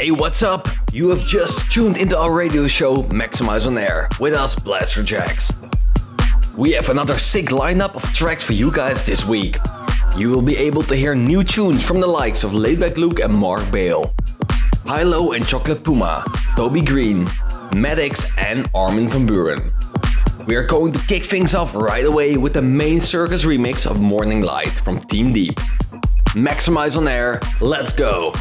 Hey, what's up? You have just tuned into our radio show Maxximize On Air with us, Blasterjaxx. We have another sick lineup of tracks for you guys this week. You will be able to hear new tunes from the likes of Laidback Luke and Mark Bale, Hi-Lo and Chocolate Puma, Toby Green, Maddox and Armin van Buuren. We are going to kick things off right away with the Main Circus remix of Morning Light from Team Deep. Maxximize On Air, let's go!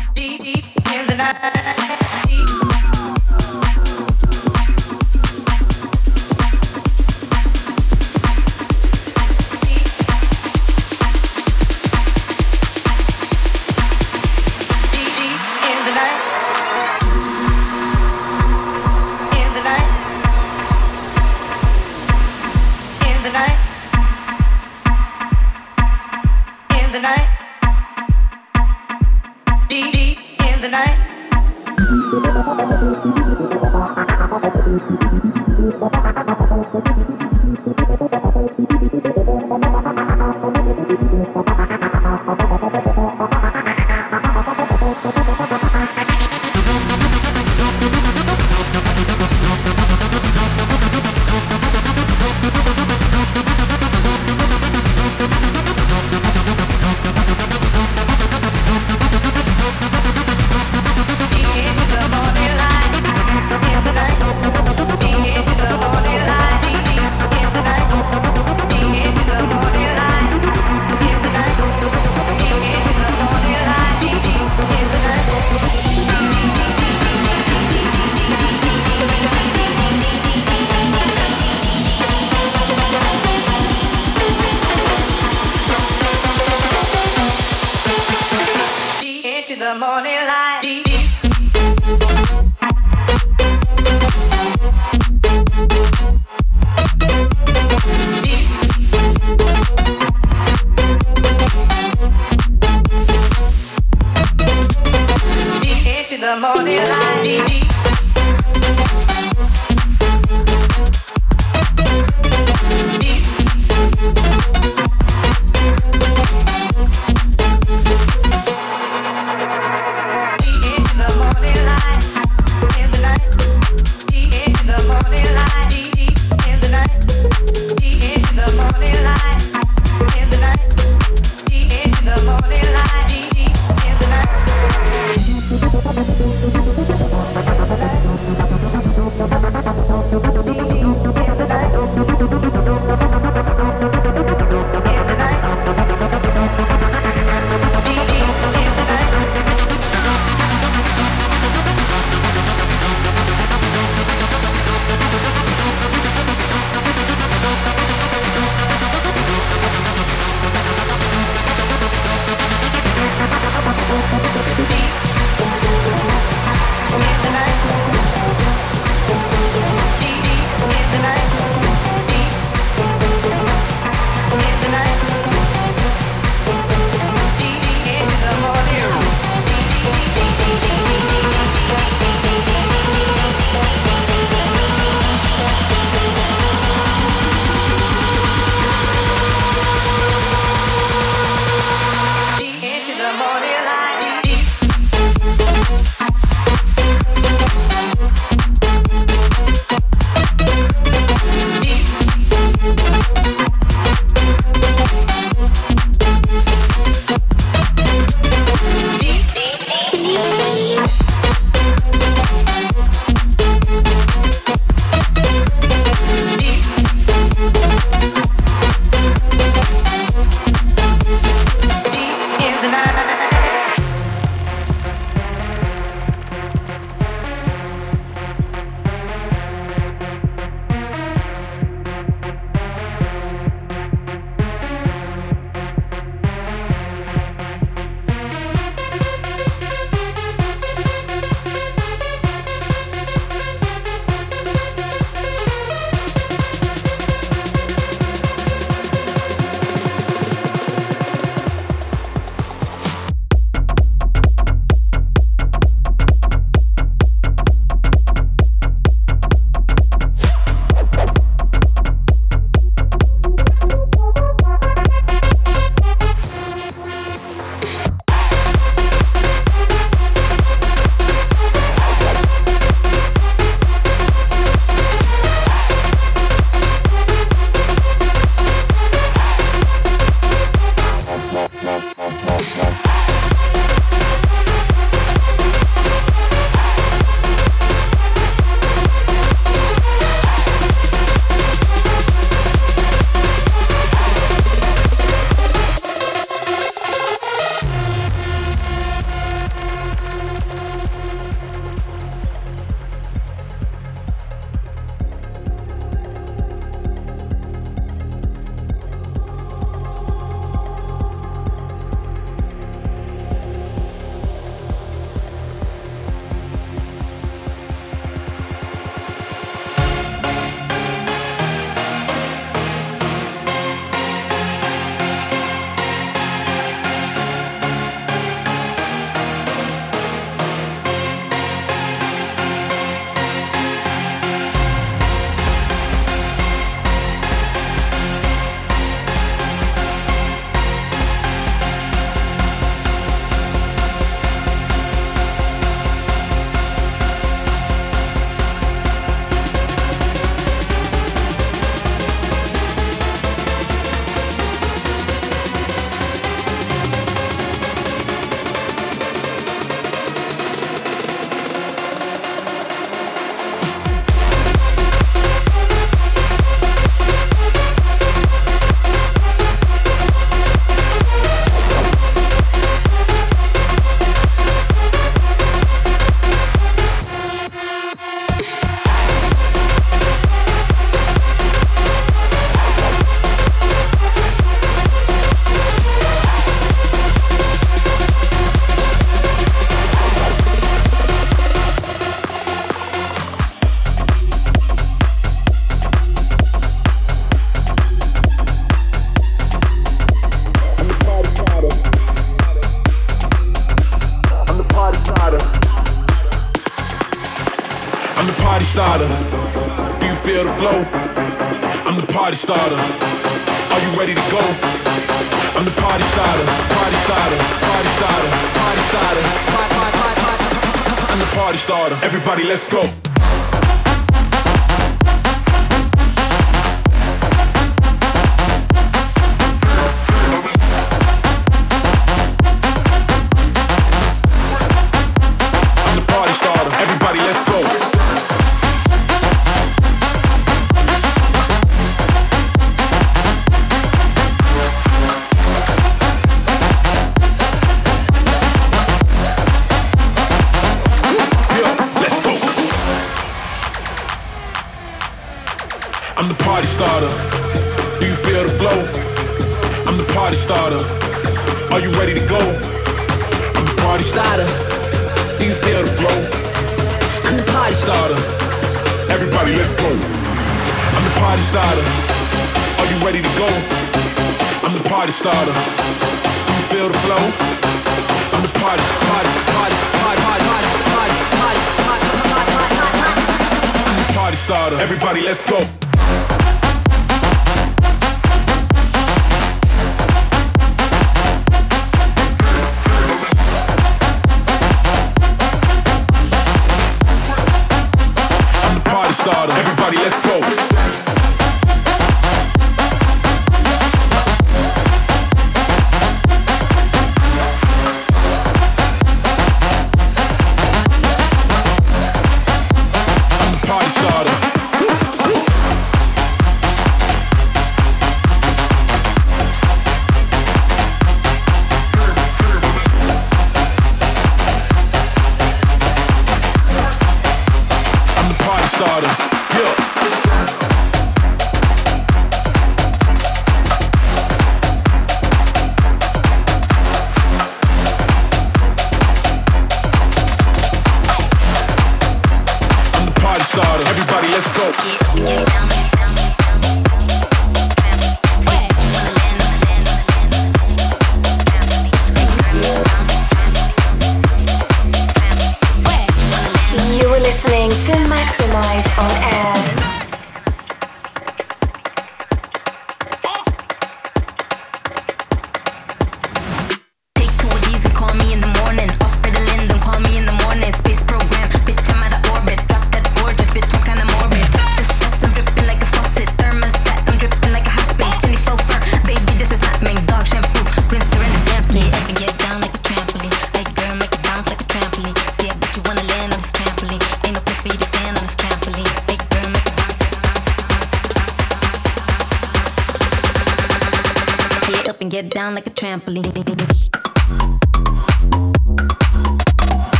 party starter. Do you feel the flow? I'm the party starter. Are you ready to go? I'm the party starter, party starter, party starter, party starter. I'm the party starter. Everybody, let's go. Are you ready to go? I'm the party starter. Do you feel the flow? I'm the party starter. Everybody, let's go. I'm the party starter. Are you ready to go? I'm the party starter. Do you feel the flow? I'm the party, party, party, party, party, party, party, party. I'm the party starter. Everybody, let's go. Everybody, let's go.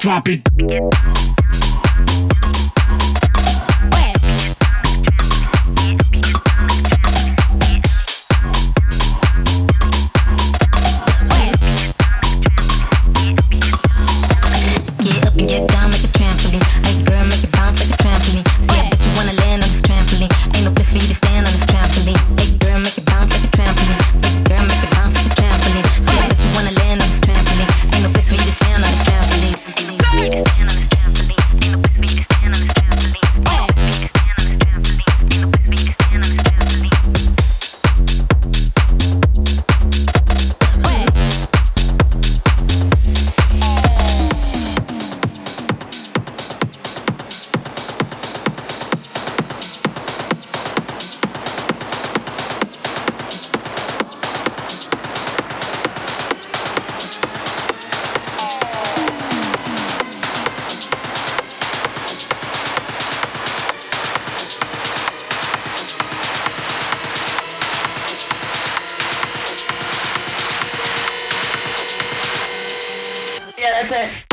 Drop it. that's it.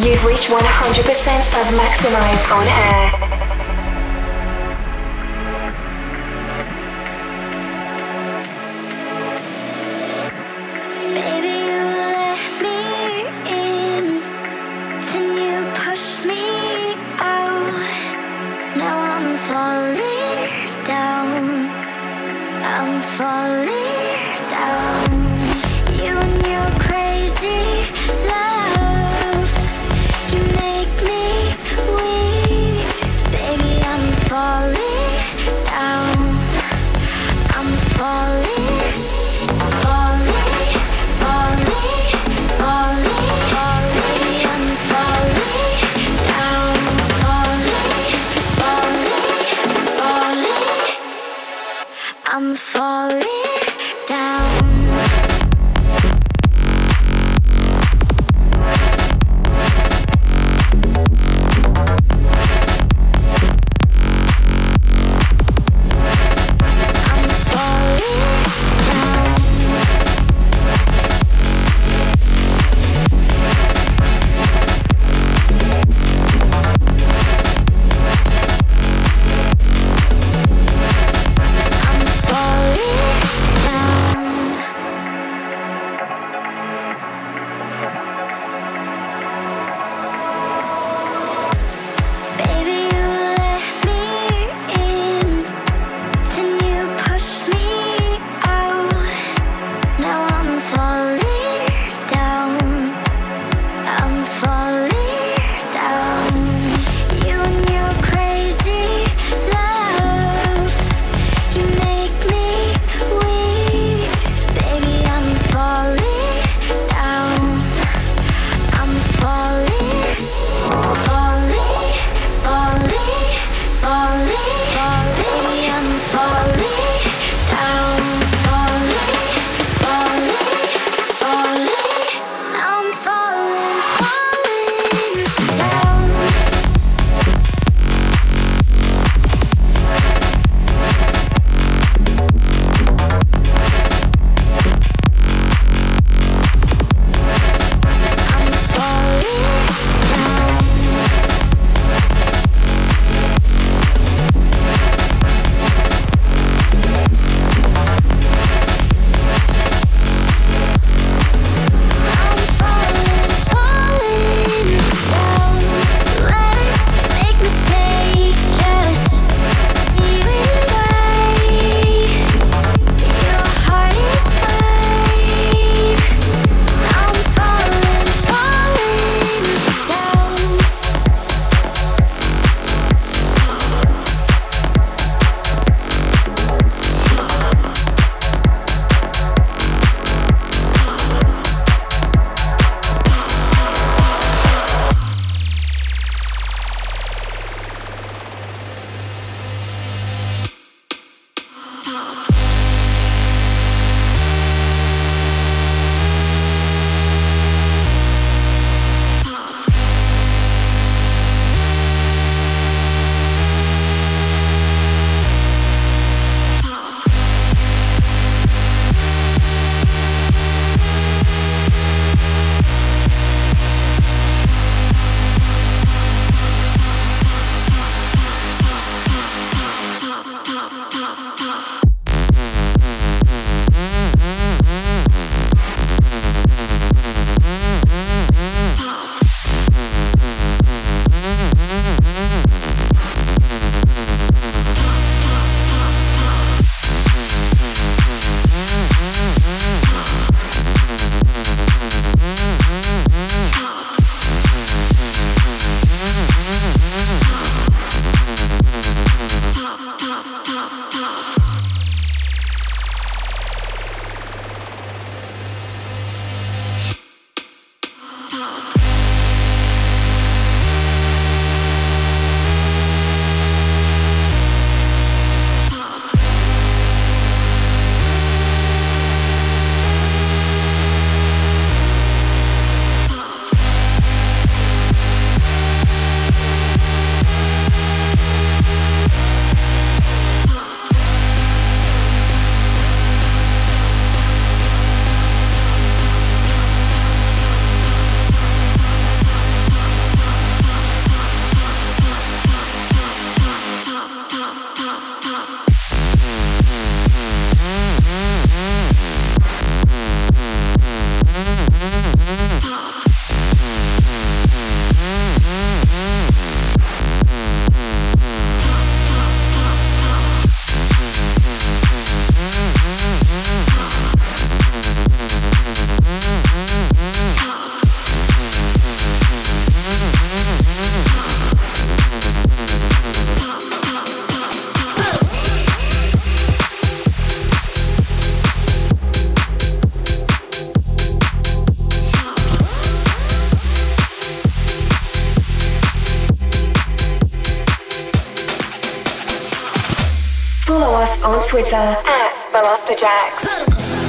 You've reached 100% of Maxximize On Air. I'm falling. Follow us on Twitter at Blasterjaxx.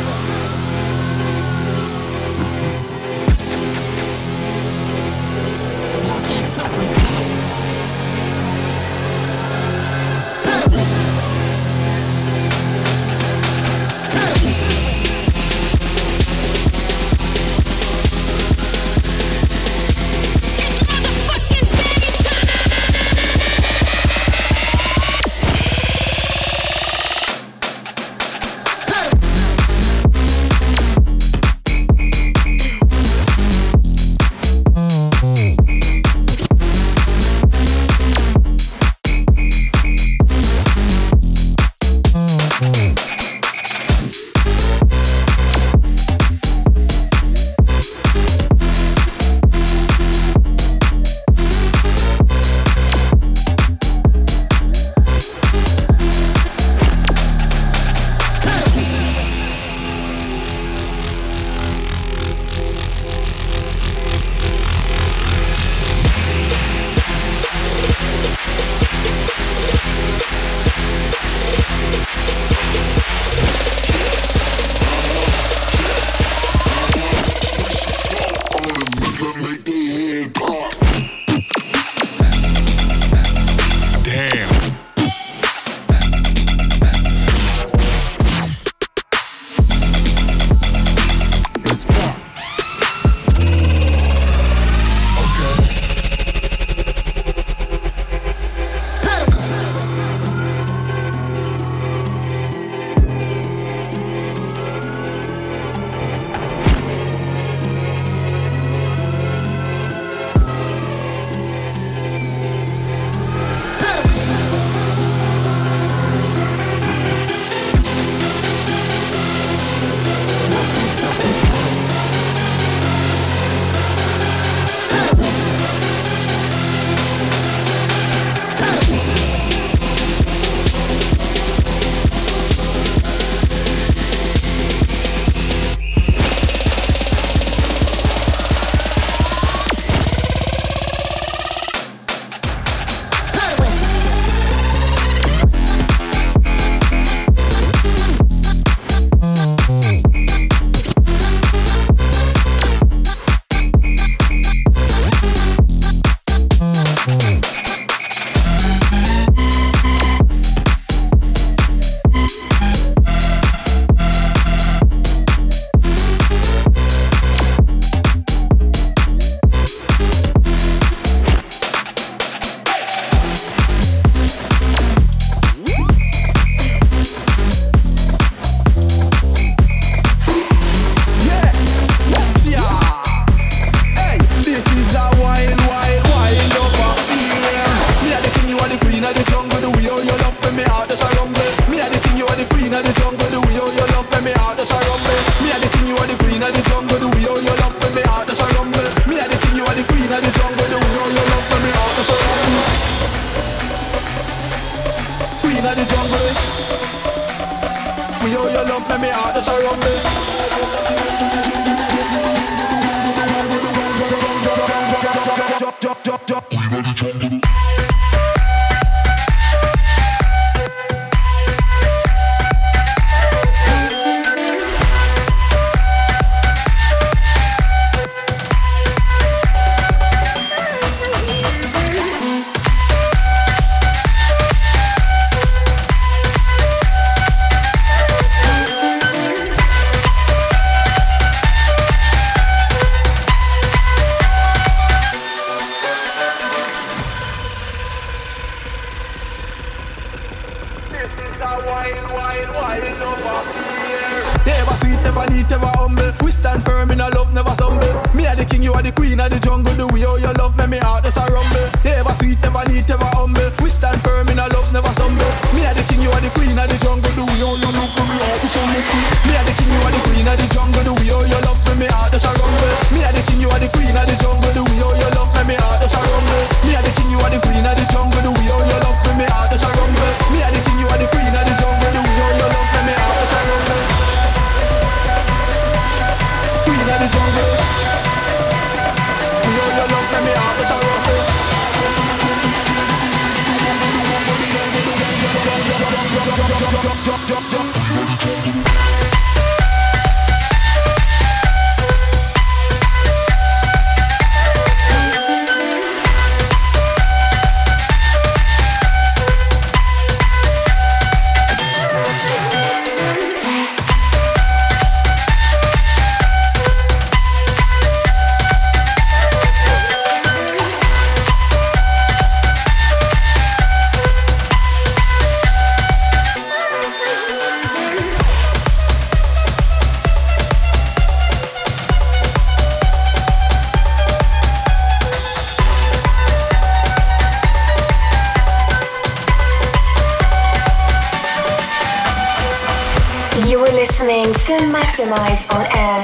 Maxximize On Air.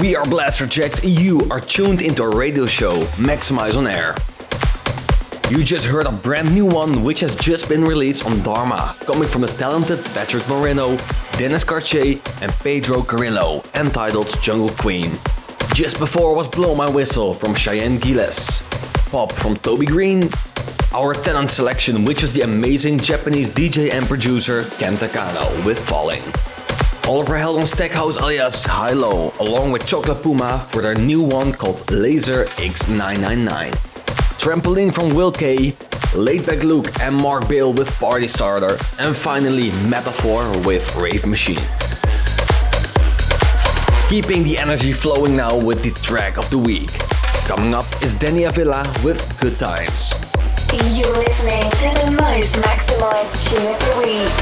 We are Blasterjaxx and you are tuned into our radio show Maxximize On Air. You just heard a brand new one which has just been released on Dharma, coming from the talented Patrick Moreno, Dennis Cartier and Pedro Carrillo, entitled Jungle Queen. Just before was Blow My Whistle from Cheyenne Gilles, Pop from Toby Green, our talent selection which is the amazing Japanese DJ and producer Ken Takano with Falling, Oliver Heldens Tech House alias Hi-Lo, along with Chocolate Puma for their new one called Laser X999. Trampoline from Will K, Laidback Luke and Mark Bale with Party Starter, and finally Metaphor with Rave Machine. Keeping the energy flowing now with the track of the week. Coming up is Danny Avila with Good Times. You're listening to the most maximized tune of the week.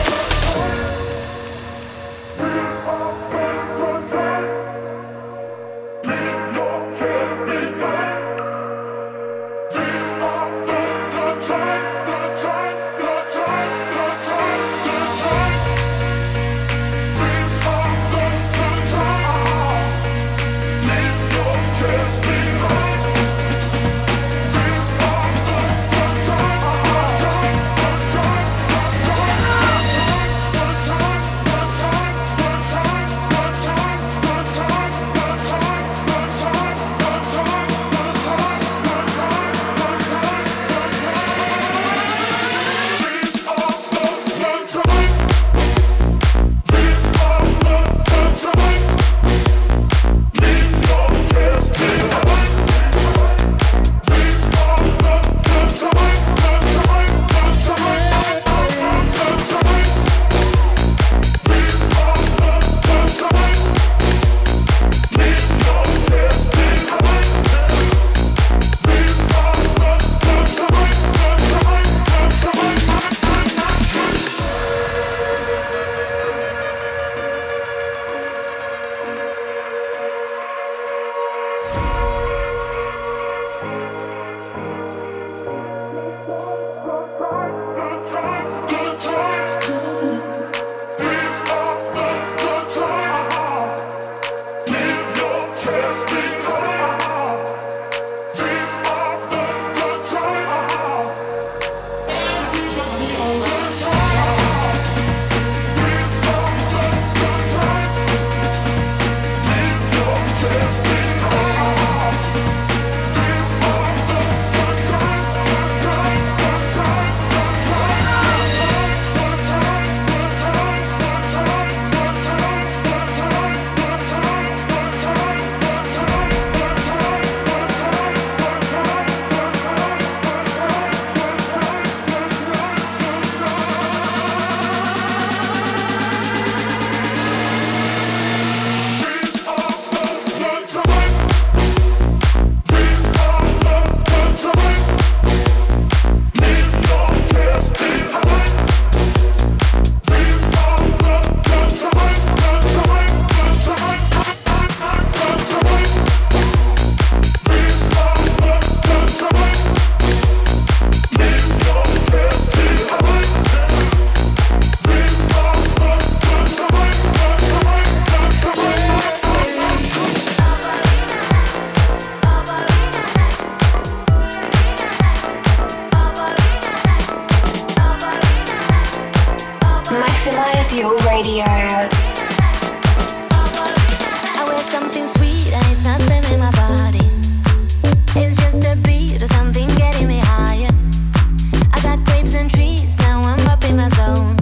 Something getting me higher. I got grapes and trees, now I'm up in my zone.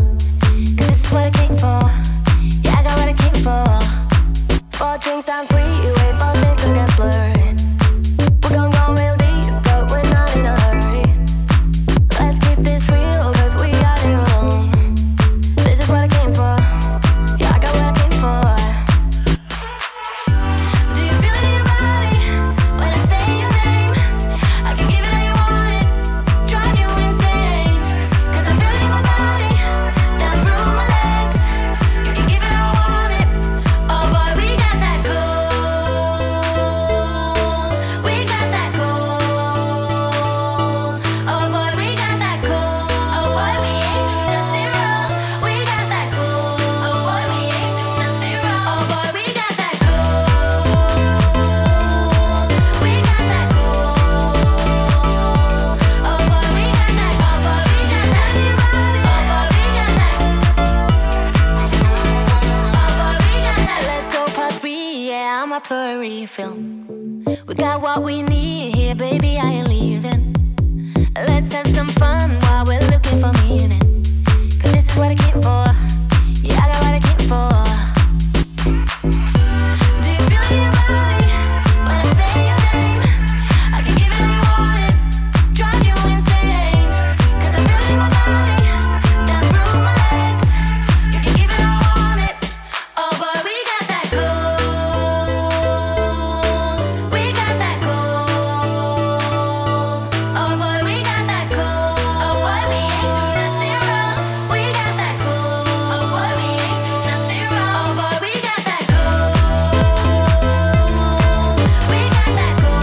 up for a refill. We got what we need here, baby, I ain't leaving. Let's have some fun while we're looking for meaning. Cause this is what I came for. Yeah, I got what I came for. Do you feel it in your body when I say your name? I can give it all you want it, drive you insane. Cause I feel it in my body, down through my legs. You can give it all I want it. Oh boy, we got that cool. We got that cool. Oh boy, we got that cool. Oh boy, we ain't do nothing wrong. We got that cool. Oh boy, we ain't do nothing wrong. Oh boy, we got that cool. We got that cool. Oh boy, we got that. Oh boy,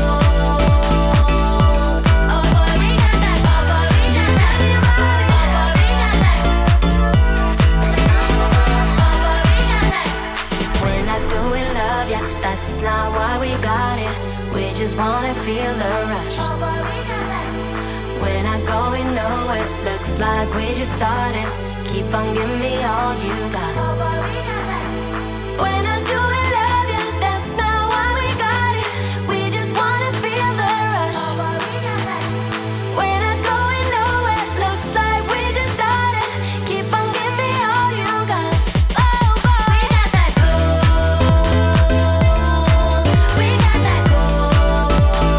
we got that. Oh boy, we got that. Oh boy, we got that. We're not doing love, yeah, that's not why we got it. We just wanna feel the rush. We're not going nowhere, looks like we just started. Keep on giving me all you got. We're not doing love, yeah, that's not why we got it. We just wanna feel the rush. We're not going nowhere, looks like we just started. Keep on giving me all you got. Oh boy, we got that cool. We got that cool. Oh boy, we got that. Oh boy, we got that. Oh boy, we got that. Oh boy, we got that. We got that cool. We got that cool. Oh boy, we got that cool. Oh boy, we ain't do nothing wrong. We got that cool. Oh boy, we ain't do nothing wrong. Oh boy, we got that cool.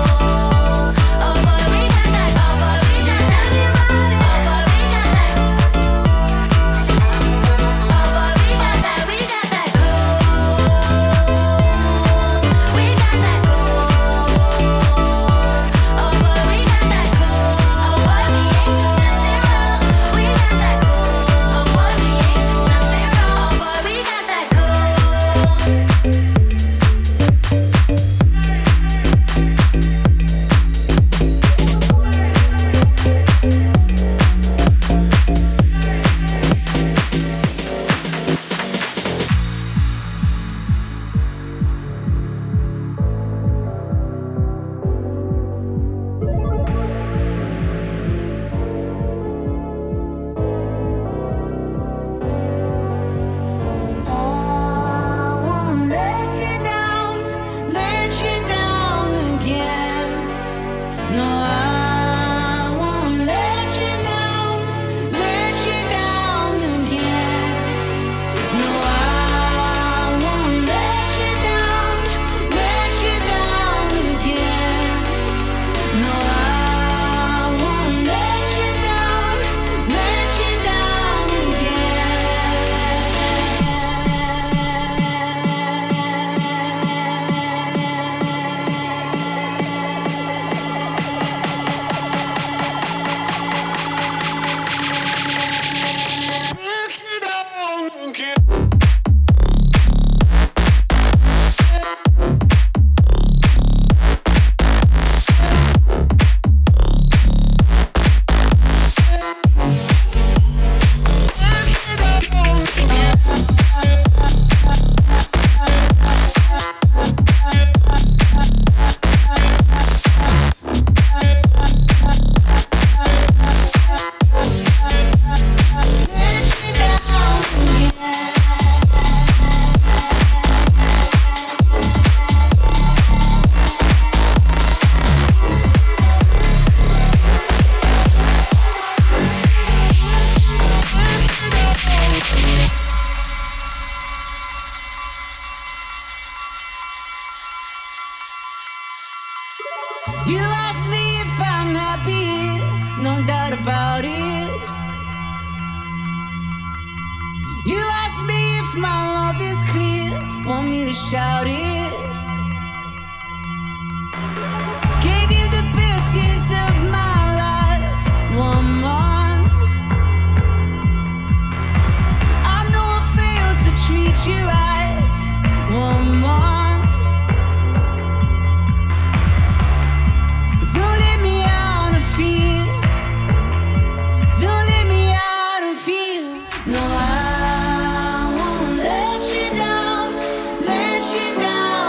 You asked me if I'm happy, no doubt about it. You asked me if my love is clear, want me to shout it. Gave you the best years of my life, one more. I know I failed to treat you right, one more. Don't let me out of fear. Don't let me out of fear. No, I won't let you down, let you down.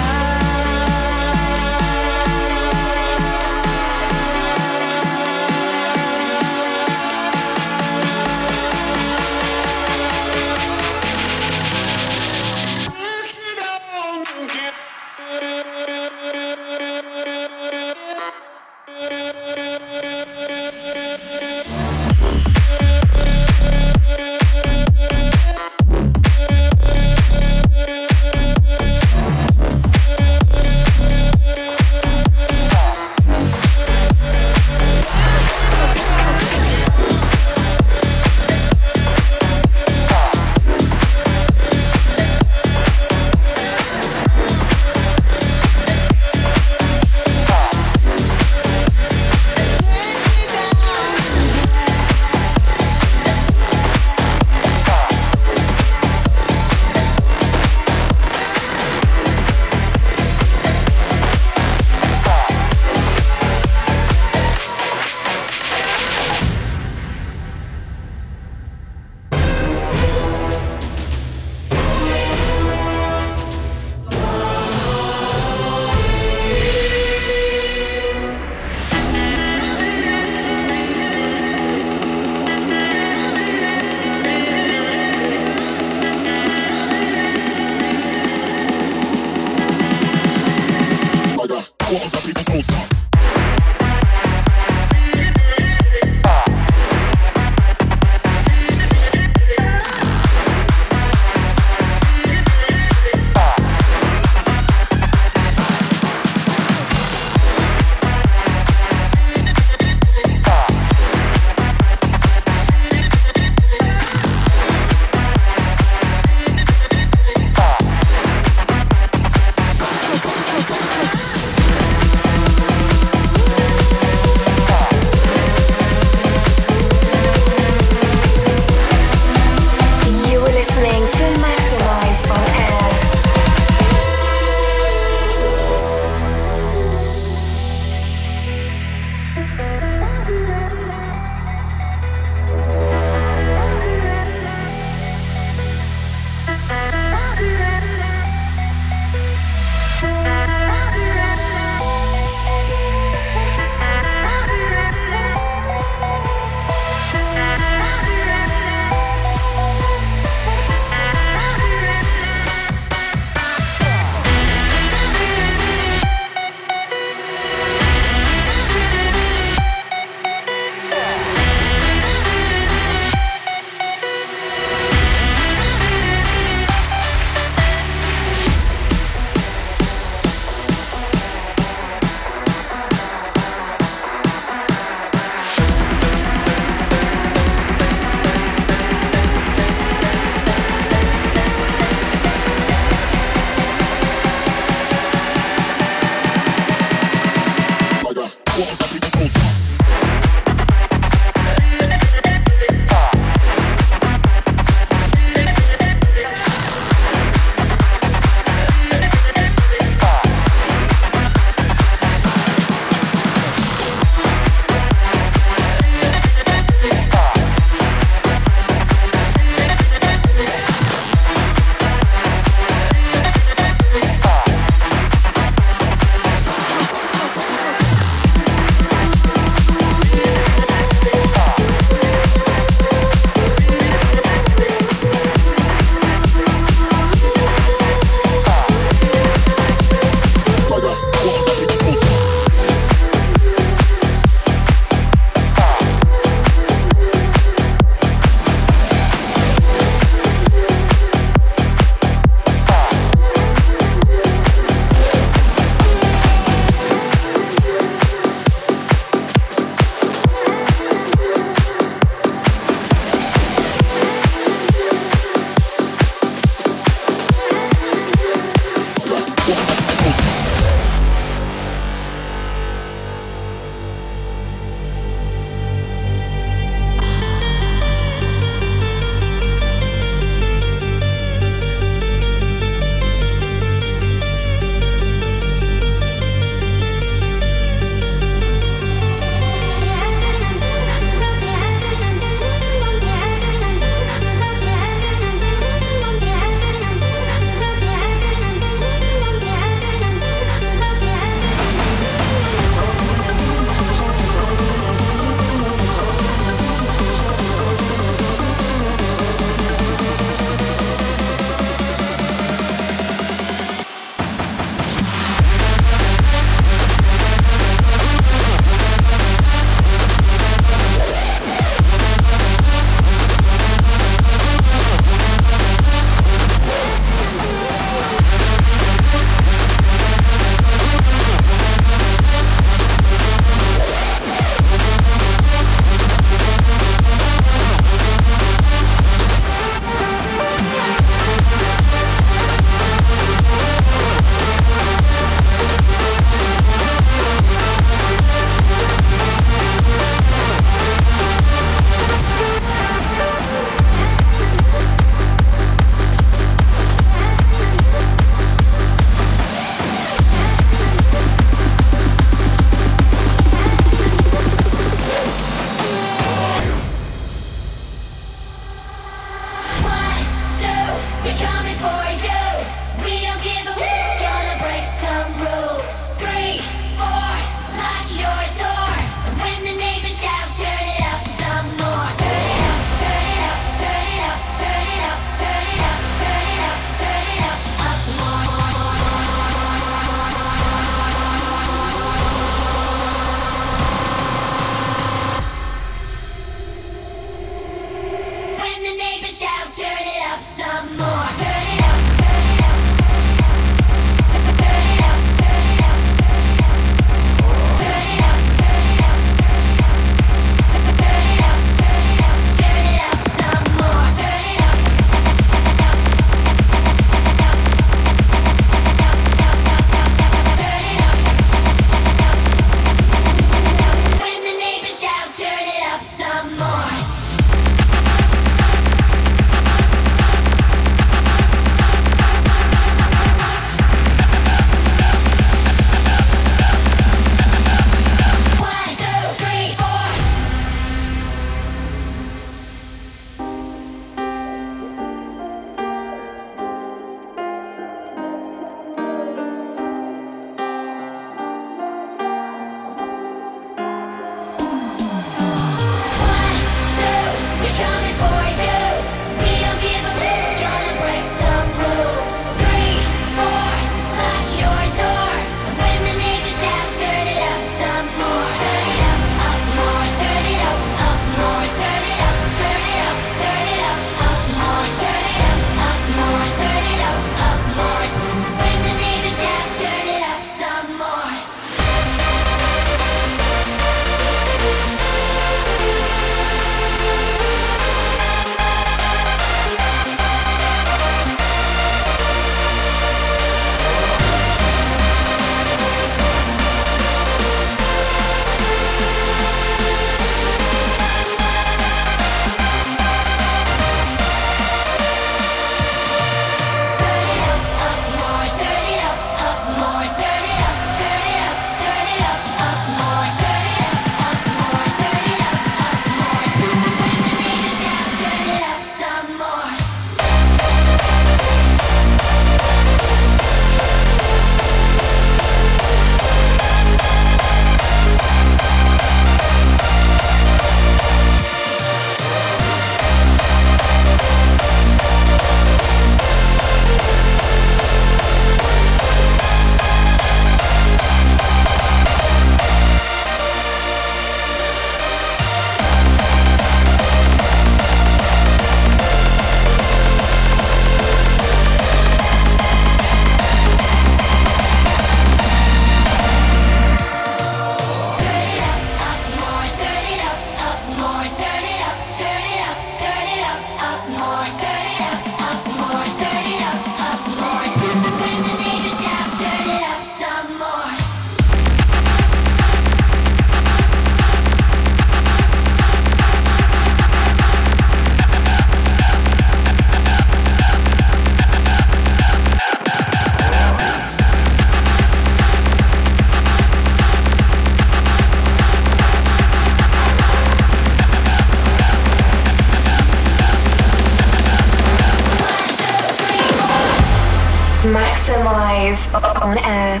Maxximize On Air.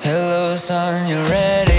Hello, son, you ready?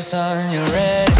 Son, you ready?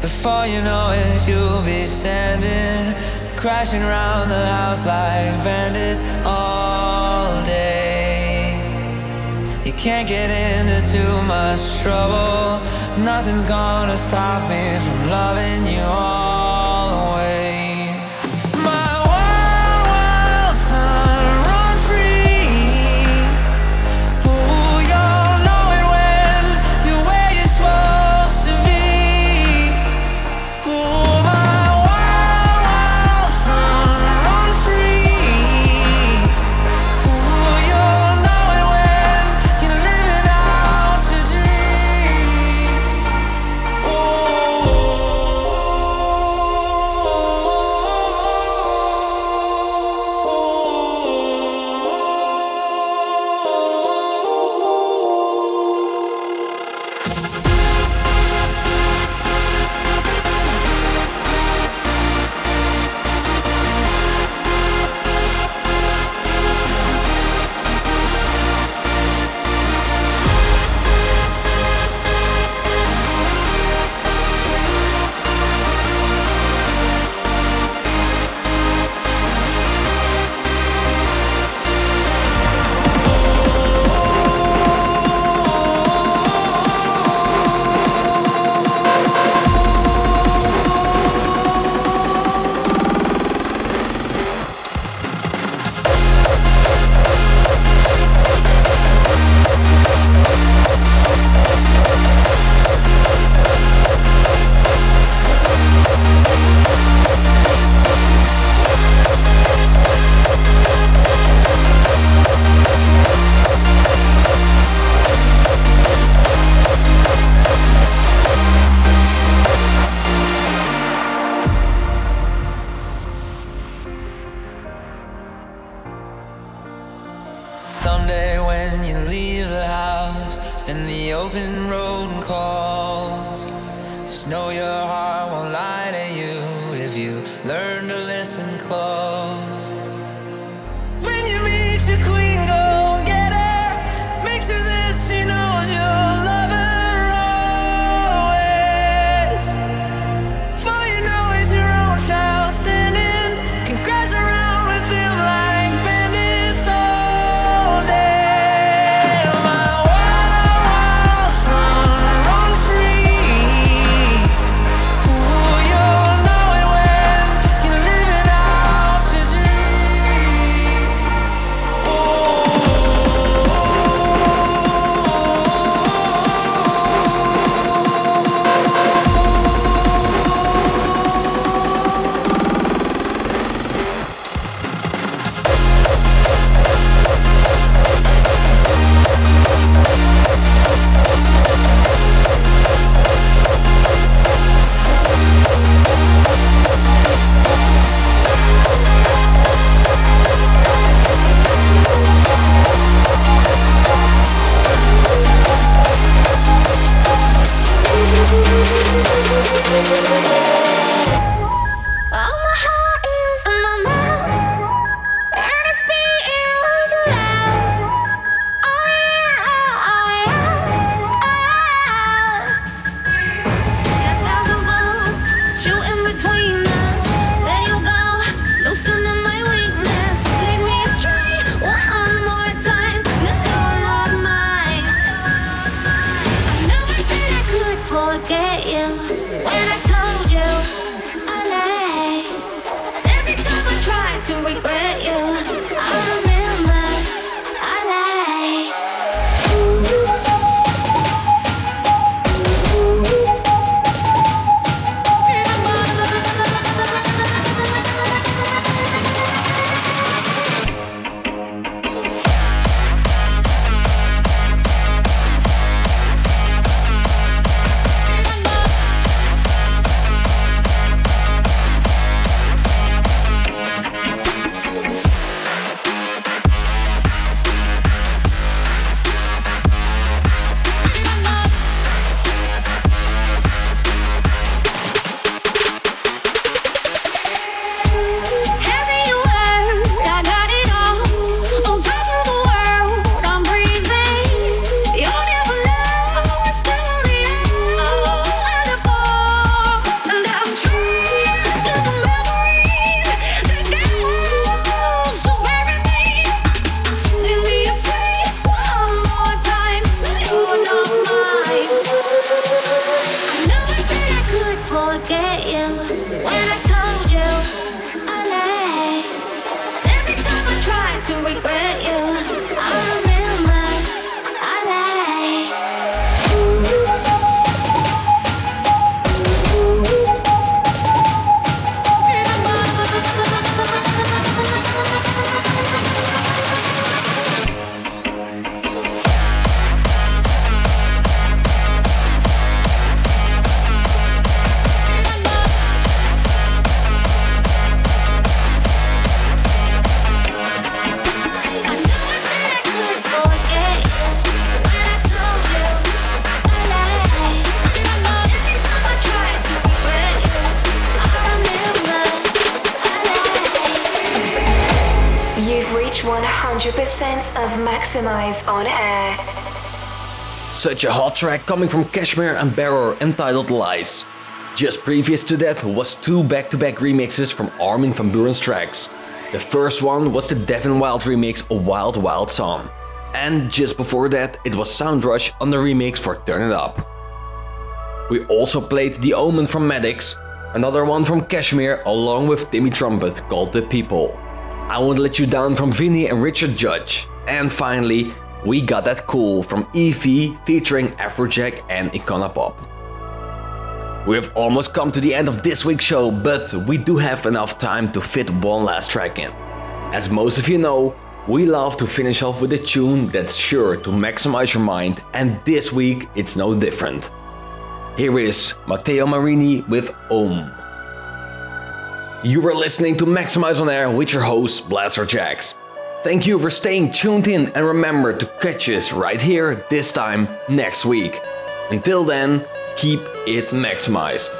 Before you know it, you'll be standing, crashing round the house like bandits all day. You can't get into too much trouble. Nothing's gonna stop me from loving you always. 100% of Maxximize On Air. Such a hot track coming from Kashmir and Barrow, entitled Lies. Just previous to that was two back-to-back remixes from Armin van Buuren's tracks. The first one was the Devin Wild remix of Wild Wild Song. And just before that it was Sound Rush on the remix for Turn It Up. We also played The Omen from Maddox, another one from Kashmir along with Timmy Trumpet called The People, I Won't Let You Down from Vinnie and Richard Judge, and finally We Got That Cool from Eevee featuring Afrojack and Icona Pop. We have almost come to the end of this week's show, but we do have enough time to fit one last track in. As most of you know, we love to finish off with a tune that's sure to maximize your mind, and this week it's no different. Here is Matteo Marini with Om. You are listening to Maxximize On Air with your host Blasterjaxx. Thank you for staying tuned in, and remember to catch us right here this time next week. Until then, keep it maximized.